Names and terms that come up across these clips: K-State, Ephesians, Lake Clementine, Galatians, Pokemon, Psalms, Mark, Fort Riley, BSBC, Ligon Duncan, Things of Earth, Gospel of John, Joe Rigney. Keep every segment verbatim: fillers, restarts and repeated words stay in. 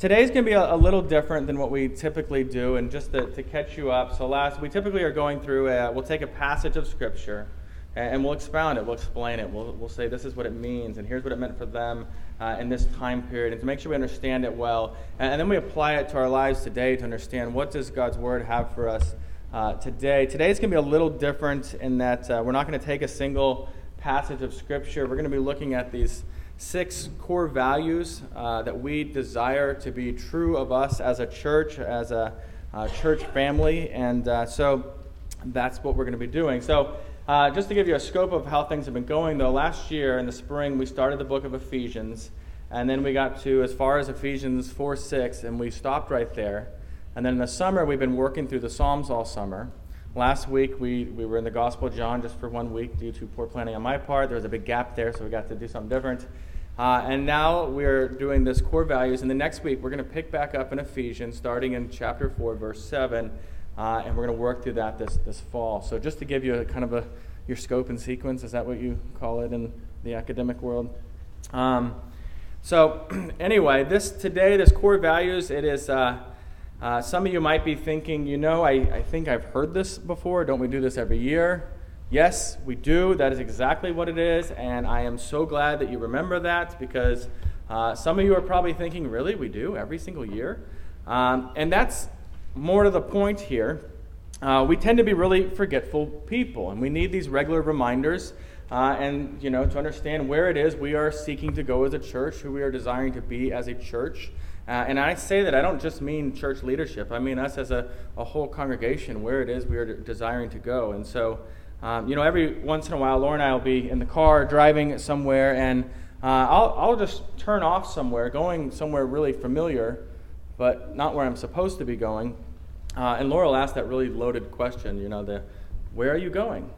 Today's going to be a, a little different than what we typically do, and just to, to catch you up. So last, we typically are going through, a, we'll take a passage of Scripture, and, and we'll expound it, we'll explain it, we'll, we'll say this is what it means, and here's what it meant for them uh, in this time period, and to make sure we understand it well. And, and then we apply it to our lives today to understand what does God's Word have for us uh, today. Today's going to be a little different in that uh, we're not going to take a single passage of Scripture. We're going to be looking at these six core values uh, that we desire to be true of us as a church, as a uh, church family, and uh, so that's what we're going to be doing. So uh, just to give you a scope of how things have been going, though, last year in the spring we started the book of Ephesians, and then we got to as far as Ephesians four six, and we stopped right there. And then in the summer we've been working through the Psalms all summer. Last week, we, we were in the Gospel of John just for one week due to poor planning on my part. There was a big gap there, so we got to do something different. Uh, and now we're doing this core values. And the next week, we're going to pick back up in Ephesians, starting in chapter four, verse seven. Uh, and we're going to work through that this, this fall. So just to give you a kind of a your scope and sequence, is that what you call it in the academic world? Um, so anyway, this today, this core values, it is... Uh, Uh, some of you might be thinking, you know, I, I think I've heard this before. Don't we do this every year? Yes, we do. That is exactly what it is. And I am so glad that you remember that, because uh, some of you are probably thinking, really, we do every single year? Um, and that's more to the point here. Uh, we tend to be really forgetful people, and we need these regular reminders. Uh, and, you know, to understand where it is we are seeking to go as a church, who we are desiring to be as a church. Uh, and I say that I don't just mean church leadership. I mean us as a, a whole congregation, where it is we are de- desiring to go. And so, um, you know, every once in a while, Laura and I will be in the car driving somewhere, and uh, I'll, I'll just turn off somewhere, going somewhere really familiar, but not where I'm supposed to be going. Uh, and Laura will ask that really loaded question, you know, the, where are you going?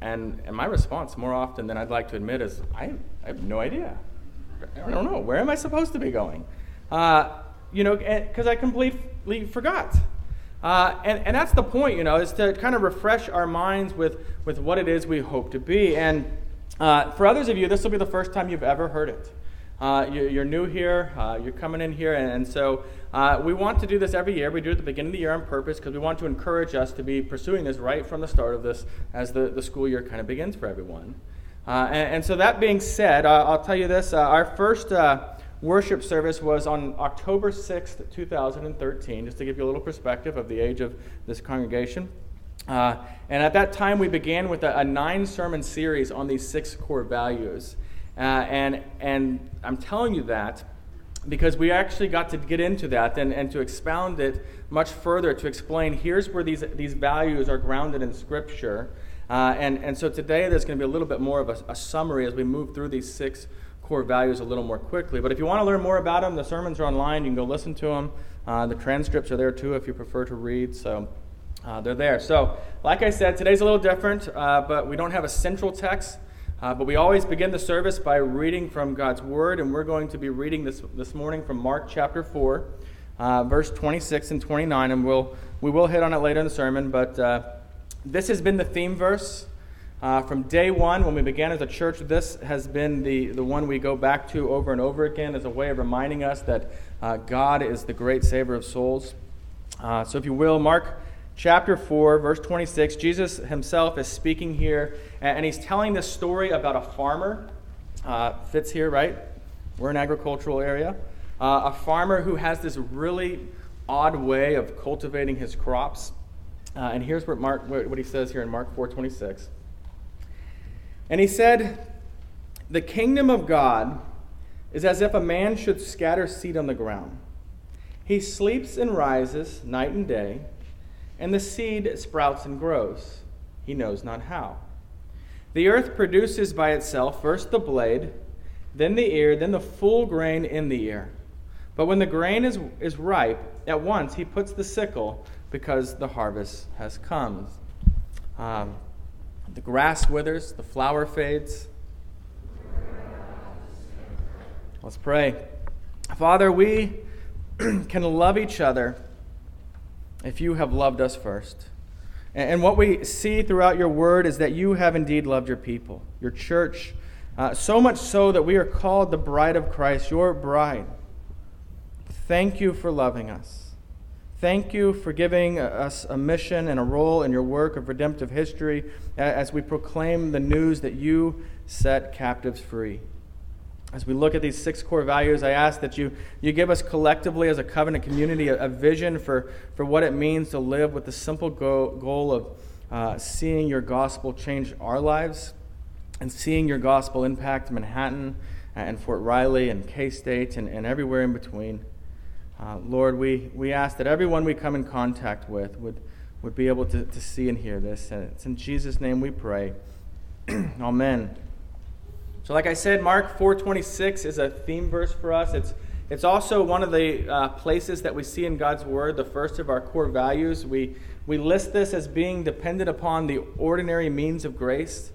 And, and my response more often than I'd like to admit is, I, I have no idea. I don't know. Where am I supposed to be going? Uh, you know, because I completely forgot. Uh, and, and that's the point, you know, is to kind of refresh our minds with, with what it is we hope to be. And uh, for others of you, this will be the first time you've ever heard it. Uh, you, you're new here. Uh, you're coming in here. And, and so uh, we want to do this every year. We do it at the beginning of the year on purpose because we want to encourage us to be pursuing this right from the start of this as the, the school year kind of begins for everyone. Uh, and, and so that being said, uh, I'll tell you this. Uh, our first uh, worship service was on October sixth, twenty thirteen, just to give you a little perspective of the age of this congregation. Uh, and at that time, we began with a, a nine-sermon series on these six core values. Uh, and and I'm telling you that because we actually got to get into that and, and to expound it much further, to explain here's where these, these values are grounded in Scripture. Uh, and, and so today there's going to be a little bit more of a, a summary as we move through these six core values a little more quickly. But if you want to learn more about them, the sermons are online. You can go listen to them. Uh, the transcripts are there too if you prefer to read. So uh, they're there. So like I said, today's a little different, uh, but we don't have a central text. Uh, but we always begin the service by reading from God's Word. And we're going to be reading this, this morning from Mark chapter four, uh, verse twenty-six and twenty-nine. And we'll, we will hit on it later in the sermon, but... Uh, This has been the theme verse uh, from day one when we began as a church. This has been the, the one we go back to over and over again as a way of reminding us that uh, God is the great saver of souls. Uh, so if you will, Mark chapter four, verse twenty-six, Jesus himself is speaking here, and he's telling this story about a farmer. Uh, fits here, right? We're an agricultural area. Uh, a farmer who has this really odd way of cultivating his crops. Uh, and here's what Mark, what he says here in Mark four twenty-six. And he said, "The kingdom of God is as if a man should scatter seed on the ground. He sleeps and rises night and day, and the seed sprouts and grows. He knows not how. The earth produces by itself first the blade, then the ear, then the full grain in the ear. But when the grain is, is ripe, at once he puts the sickle, because the harvest has come. Um, the grass withers, the flower fades." Let's pray. Father, we can love each other if you have loved us first. And what we see throughout your word is that you have indeed loved your people, your church, uh, so much so that we are called the bride of Christ, your bride. Thank you for loving us. Thank you for giving us a mission and a role in your work of redemptive history as we proclaim the news that you set captives free. As we look at these six core values, I ask that you, you give us collectively as a covenant community a, a vision for, for what it means to live with the simple go, goal of uh, seeing your gospel change our lives and seeing your gospel impact Manhattan and Fort Riley and K-State and, and everywhere in between. Uh, Lord, we, we ask that everyone we come in contact with would, would be able to, to see and hear this. And it's in Jesus' name we pray. Amen. So like I said, Mark four twenty-six is a theme verse for us. It's it's also one of the uh, places that we see in God's Word, the first of our core values. We we list this as being dependent upon the ordinary means of grace.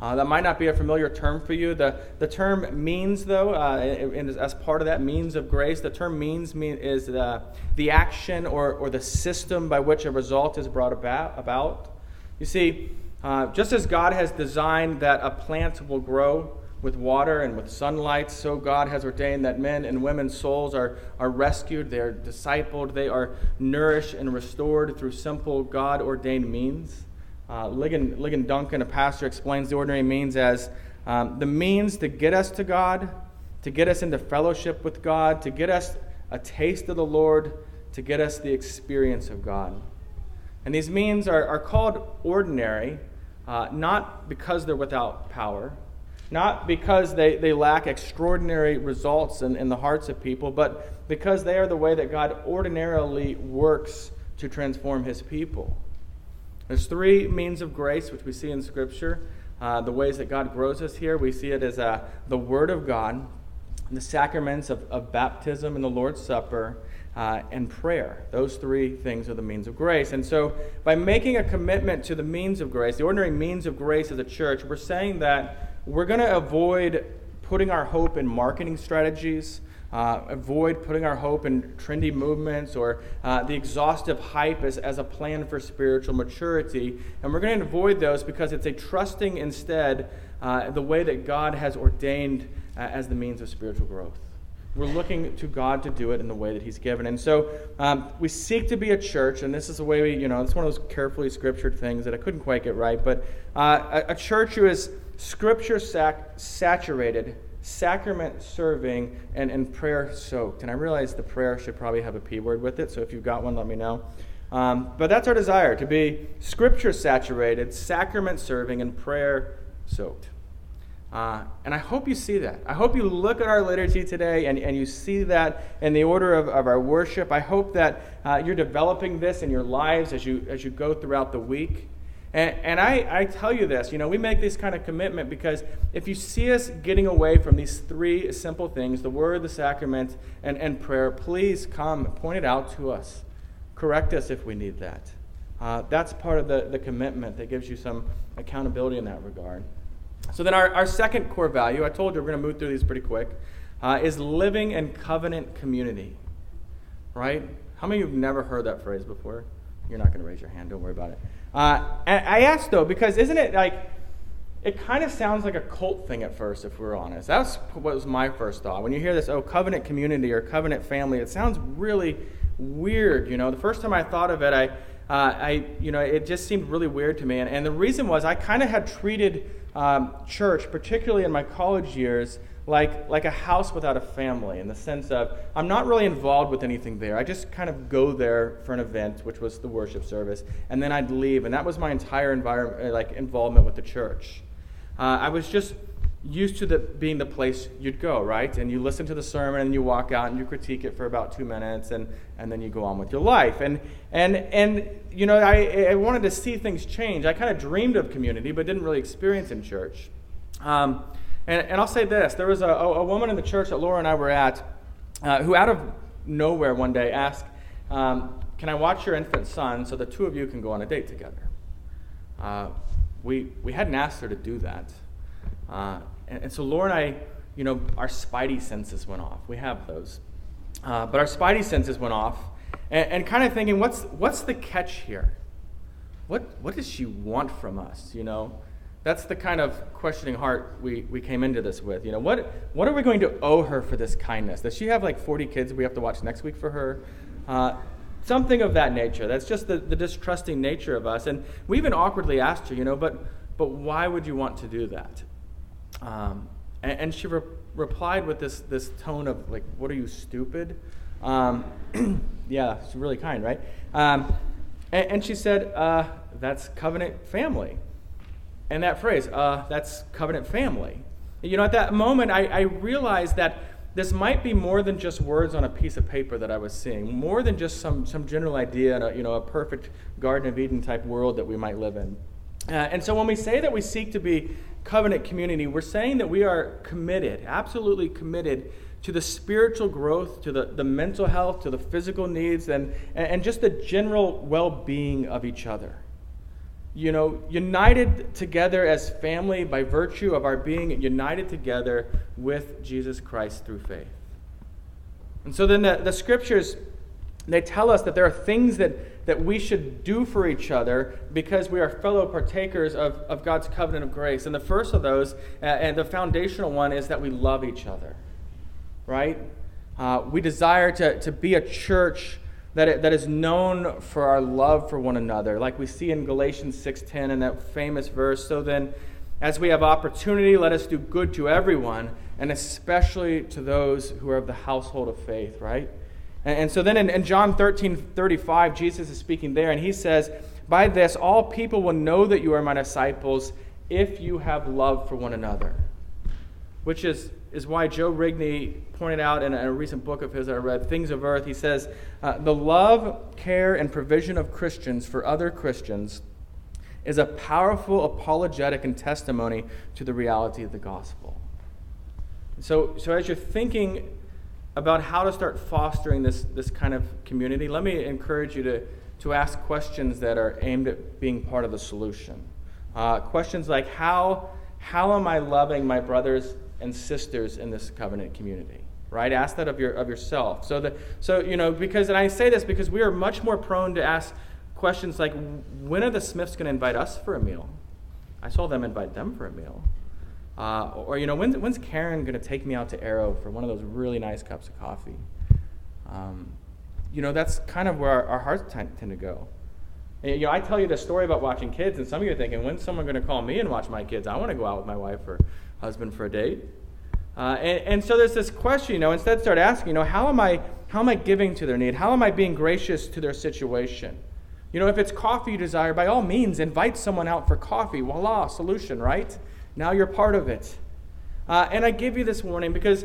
Uh, that might not be a familiar term for you. The the term means, though, uh, and as part of that means of grace, the term means mean, is the, the action or, or the system by which a result is brought about. about. You see, uh, just as God has designed that a plant will grow with water and with sunlight, so God has ordained that men and women's souls are, are rescued, they are discipled, they are nourished and restored through simple God-ordained means. Uh, Ligon, Ligon Duncan, a pastor, explains the ordinary means as um, the means to get us to God, to get us into fellowship with God, to get us a taste of the Lord, to get us the experience of God. And these means are, are called ordinary, uh, not because they're without power, not because they, they lack extraordinary results in, in the hearts of people, but because they are the way that God ordinarily works to transform his people. There's three means of grace, which we see in Scripture, uh, the ways that God grows us here. We see it as uh, the Word of God, the sacraments of, of baptism and the Lord's Supper, uh, and prayer. Those three things are the means of grace. And so by making a commitment to the means of grace, the ordinary means of grace as a church, we're saying that we're going to avoid putting our hope in marketing strategies, uh, avoid putting our hope in trendy movements or uh, the exhaustive hype as, as a plan for spiritual maturity. And we're going to avoid those because it's a trusting instead uh, the way that God has ordained uh, as the means of spiritual growth. We're looking to God to do it in the way that he's given. And so um, we seek to be a church, and this is the way we, you know, it's one of those carefully scriptured things that I couldn't quite get right, but uh, a, a church who is Scripture sac- saturated, sacrament serving, and, and prayer soaked. And I realize the prayer should probably have a P word with it, so if you've got one, let me know. Um, but that's our desire, to be Scripture saturated, sacrament serving, and prayer soaked. Uh, and I hope you see that. I hope you look at our liturgy today and, and you see that in the order of, of our worship. I hope that uh, you're developing this in your lives as you as you go throughout the week. And, and I, I tell you this, you know, we make this kind of commitment because if you see us getting away from these three simple things, the word, the sacrament, and, and prayer, please come, point it out to us. Correct us if we need that. Uh, that's part of the, the commitment that gives you some accountability in that regard. So then our, our second core value, I told you we're going to move through these pretty quick, uh, is living in covenant community, right? How many of you have never heard that phrase before? You're not going to raise your hand. Don't worry about it. Uh, and I asked, though, because isn't it like, it kind of sounds like a cult thing at first, if we're honest. That's what was my first thought. When you hear this, oh, covenant community or covenant family, it sounds really weird, you know. The first time I thought of it, I, uh, I you know, it just seemed really weird to me. And, and the reason was I kind of had treated um, church, particularly in my college years, like like a house without a family, in the sense of I'm not really involved with anything there. I just kind of go there for an event, which was the worship service, and then I'd leave, and that was my entire environment, like involvement with the church. Uh, I was just used to the, being the place you'd go, right? And you listen to the sermon, and you walk out, and you critique it for about two minutes, and, and then you go on with your life. And and and you know, I I wanted to see things change. I kind of dreamed of community, but didn't really experience in church. Um, And, and I'll say this, there was a, a woman in the church that Laura and I were at uh, who out of nowhere one day asked, um, can I watch your infant son so the two of you can go on a date together? Uh, we we hadn't asked her to do that. Uh, and, and so Laura and I, you know, our spidey senses went off. We have those. Uh, but our spidey senses went off and, and kind of thinking, what's what's the catch here? What what does she want from us, you know? That's the kind of questioning heart we, we came into this with. You know, what what are we going to owe her for this kindness? Does she have like forty kids we have to watch next week for her? Uh, something of that nature. That's just the, the distrusting nature of us. And we even awkwardly asked her, you know, but but why would you want to do that? Um, and, and she re- replied with this this tone of like, what are you, stupid? Um, yeah, it's really kind, right? Um, and, and she said, uh, that's covenant family. And that phrase, uh, that's covenant family. You know, at that moment, I, I realized that this might be more than just words on a piece of paper that I was seeing, more than just some some general idea, in a, you know, a perfect Garden of Eden type world that we might live in. Uh, and so when we say that we seek to be covenant community, we're saying that we are committed, absolutely committed to the spiritual growth, to the, the mental health, to the physical needs, and and just the general well-being of each other. You know, united together as family by virtue of our being united together with Jesus Christ through faith. And so then the, the scriptures, they tell us that there are things that, that we should do for each other because we are fellow partakers of, of God's covenant of grace. And the first of those, uh, and the foundational one, is that we love each other, right? Uh, we desire to, to be a church that it, that is known for our love for one another, like we see in Galatians six ten in that famous verse, so then, as we have opportunity, let us do good to everyone, and especially to those who are of the household of faith, right? And, and so then in, in John thirteen thirty-five, Jesus is speaking there, and he says, by this, all people will know that you are my disciples if you have love for one another, which is is why Joe Rigney pointed out in a recent book of his I read, Things of Earth, he says, uh, the love, care, and provision of Christians for other Christians is a powerful apologetic and testimony to the reality of the gospel. So, so as you're thinking about how to start fostering this, this kind of community, let me encourage you to, to ask questions that are aimed at being part of the solution. Uh, questions like, how, how am I loving my brothers and sisters in this covenant community, right? Ask that of your of yourself. So that so you know because and I say this because we are much more prone to ask questions like, when are the Smiths going to invite us for a meal? I saw them invite them for a meal. Uh, or you know when's when's Karen going to take me out to Arrow for one of those really nice cups of coffee? Um, you know that's kind of where our, our hearts t- tend to go. And, you know I tell you the story about watching kids, and some of you are thinking, when's someone going to call me and watch my kids? I want to go out with my wife or husband for a date, uh, and, and so there's this question. You know, instead start asking, you know, how am I, how am I giving to their need? How am I being gracious to their situation? You know, if it's coffee you desire, by all means, invite someone out for coffee. Voila, solution, right? Now you're part of it. Uh, and I give you this warning because,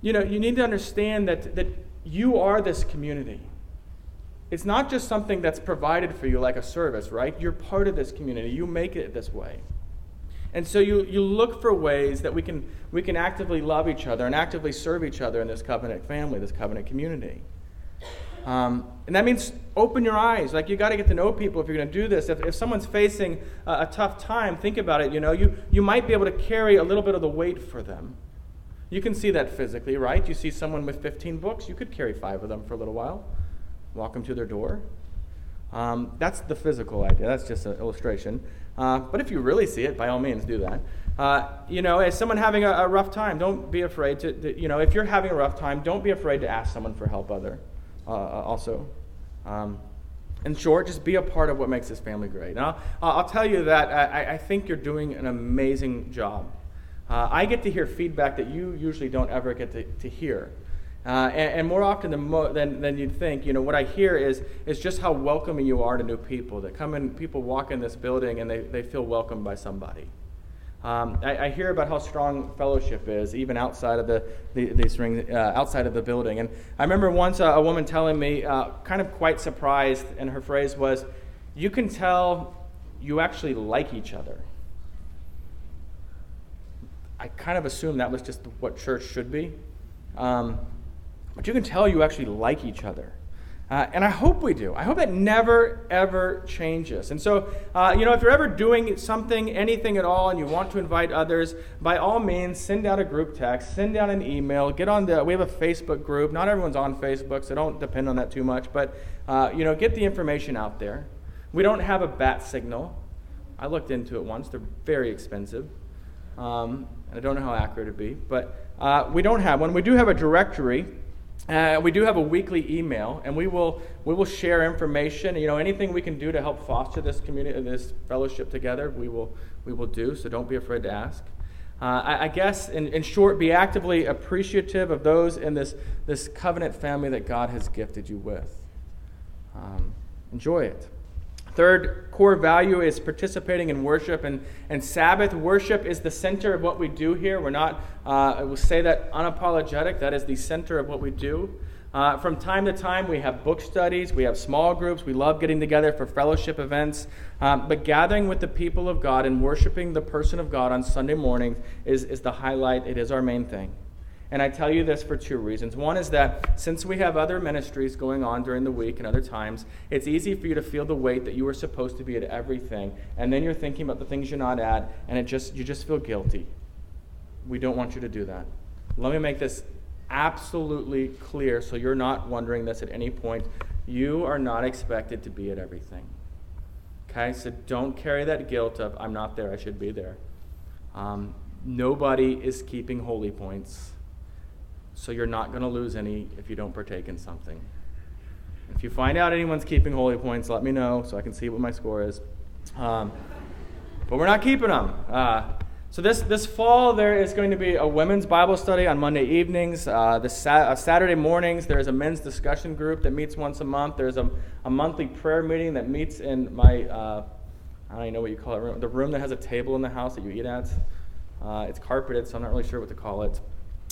you know, you need to understand that that you are this community. It's not just something that's provided for you like a service, right? You're part of this community. You make it this way. And so you, you look for ways that we can we can actively love each other and actively serve each other in this covenant family, this covenant community. Um, and that means open your eyes. Like, you got to get to know people if you're going to do this. If, if someone's facing a, a tough time, think about it. You know, you, you might be able to carry a little bit of the weight for them. You can see that physically, right? You see someone with fifteen books, you could carry five of them for a little while, walk them to their door. Um, that's the physical idea. That's just an illustration. Uh, but if you really see it, by all means, do that. Uh, you know, as someone having a, a rough time, don't be afraid to, to, you know, if you're having a rough time, don't be afraid to ask someone for help other, uh, also. Um, in short, just be a part of what makes this family great. And I'll, I'll tell you that I, I think you're doing an amazing job. Uh, I get to hear feedback that you usually don't ever get to, to hear. Uh, and, and more often than, mo- than than you'd think, you know, what I hear is is just how welcoming you are to new people. That come in, people walk in this building and they, they feel welcomed by somebody. Um, I, I hear about how strong fellowship is, even outside of the, the these rings, uh, outside of the building. And I remember once a, a woman telling me, uh, kind of quite surprised, and her phrase was, "You can tell you actually like each other." I kind of assumed that was just what church should be. Um, But you can tell you actually like each other. Uh, and I hope we do. I hope that never, ever changes. And so, uh, you know, if you're ever doing something, anything at all, and you want to invite others, by all means, send out a group text, send out an email, get on the, we have a Facebook group. Not everyone's on Facebook, so don't depend on that too much. But, uh, you know, get the information out there. We don't have a bat signal. I looked into it once. They're very expensive. Um, and I don't know how accurate it'd be, but uh, we don't have one. We do have a directory. Uh, we do have a weekly email, and we will we will share information. You know, anything we can do to help foster this community, this fellowship together, we will we will do. So don't be afraid to ask. Uh, I, I guess, in, in short, be actively appreciative of those in this this covenant family that God has gifted you with. Um, enjoy it. Third core value is participating in worship and, and Sabbath. Worship is the center of what we do here. We're not, uh, I will say that unapologetic. That is the center of what we do. Uh, from time to time, we have book studies. We have small groups. We love getting together for fellowship events. Um, but gathering with the people of God and worshiping the person of God on Sunday mornings is, is the highlight. It is our main thing. And I tell you this for two reasons. One is that since we have other ministries going on during the week and other times, it's easy for you to feel the weight that you are supposed to be at everything. And then you're thinking about the things you're not at, and it just you just feel guilty. We don't want you to do that. Let me make this absolutely clear so you're not wondering this at any point. You are not expected to be at everything. Okay? So don't carry that guilt of, I'm not there, I should be there. Um, nobody is keeping holy points. So you're not going to lose any if you don't partake in something. If you find out anyone's keeping holy points, let me know so I can see what my score is. Um, but we're not keeping them. Uh, so this, this fall, there is going to be a women's Bible study on Monday evenings. Uh, this sa- uh, Saturday mornings, there is a men's discussion group that meets once a month. There's a, a monthly prayer meeting that meets in my, uh, I don't even know what you call it, room, the room that has a table in the house that you eat at. Uh, it's carpeted, so I'm not really sure what to call it.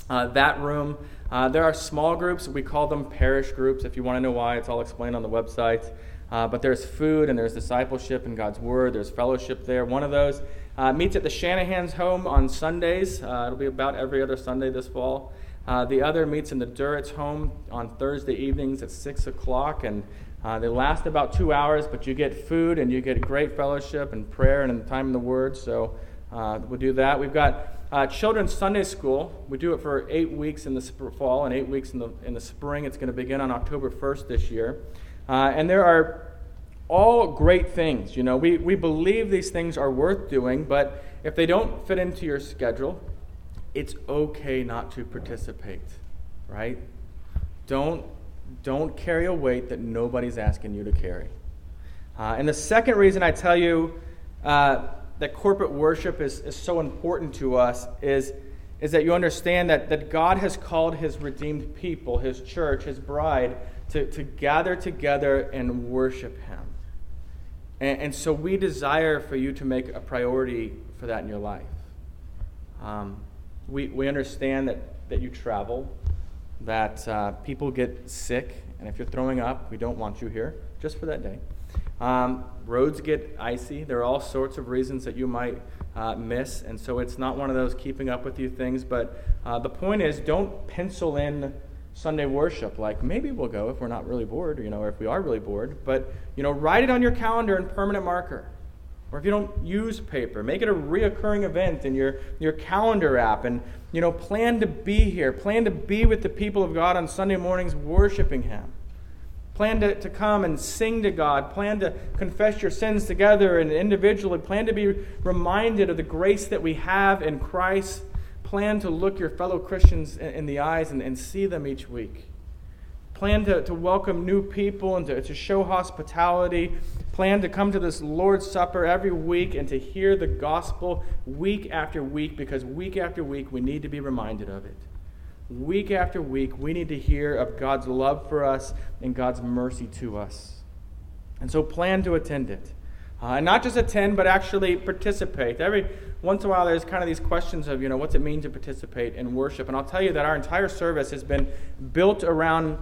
Uh, that room, uh, there are small groups. We call them parish groups. If you want to know why, it's all explained on the website. Uh, but there's food and there's discipleship and God's Word. There's fellowship there. One of those uh, meets at the Shanahan's home on Sundays. Uh, it'll be about every other Sunday this fall. Uh, the other meets in the Durrett's home on Thursday evenings at six o'clock. And uh, they last about two hours, but you get food and you get great fellowship and prayer and time in the Word. So uh, we'll do that. We've got... Uh, Children's Sunday School, we do it for eight weeks in the sp- fall and eight weeks in the in the spring. It's going to begin on October first this year. Uh, and there are all great things. You know, we, we believe these things are worth doing, but if they don't fit into your schedule, it's okay not to participate, right? Don't, don't carry a weight that nobody's asking you to carry. Uh, and the second reason I tell you... Uh, that corporate worship is, is so important to us is, is that you understand that, that God has called his redeemed people, his church, his bride, to, to gather together and worship him. And, and so we desire for you to make a priority for that in your life. Um, we, we understand that, that you travel, that uh, people get sick, and if you're throwing up, we don't want you here just for that day. Um, roads get icy. There are all sorts of reasons that you might uh, miss, and so it's not one of those keeping up with you things, but uh, the point is don't pencil in Sunday worship like maybe we'll go if we're not really bored, you know, or if we are really bored, but you know, write it on your calendar in permanent marker. Or if you don't use paper, make it a reoccurring event in your, your calendar app, and you know, plan to be here, plan to be with the people of God on Sunday mornings worshiping him. Plan to, to come and sing to God. Plan to confess your sins together and individually. Plan to be reminded of the grace that we have in Christ. Plan to look your fellow Christians in, in the eyes and, and see them each week. Plan to, to welcome new people and to, to show hospitality. Plan to come to this Lord's Supper every week and to hear the gospel week after week, because week after week we need to be reminded of it. Week after week, we need to hear of God's love for us and God's mercy to us. And so plan to attend it. Uh, and not just attend, but actually participate. Every once in a while, there's kind of these questions of, you know, what's it mean to participate in worship? And I'll tell you that our entire service has been built around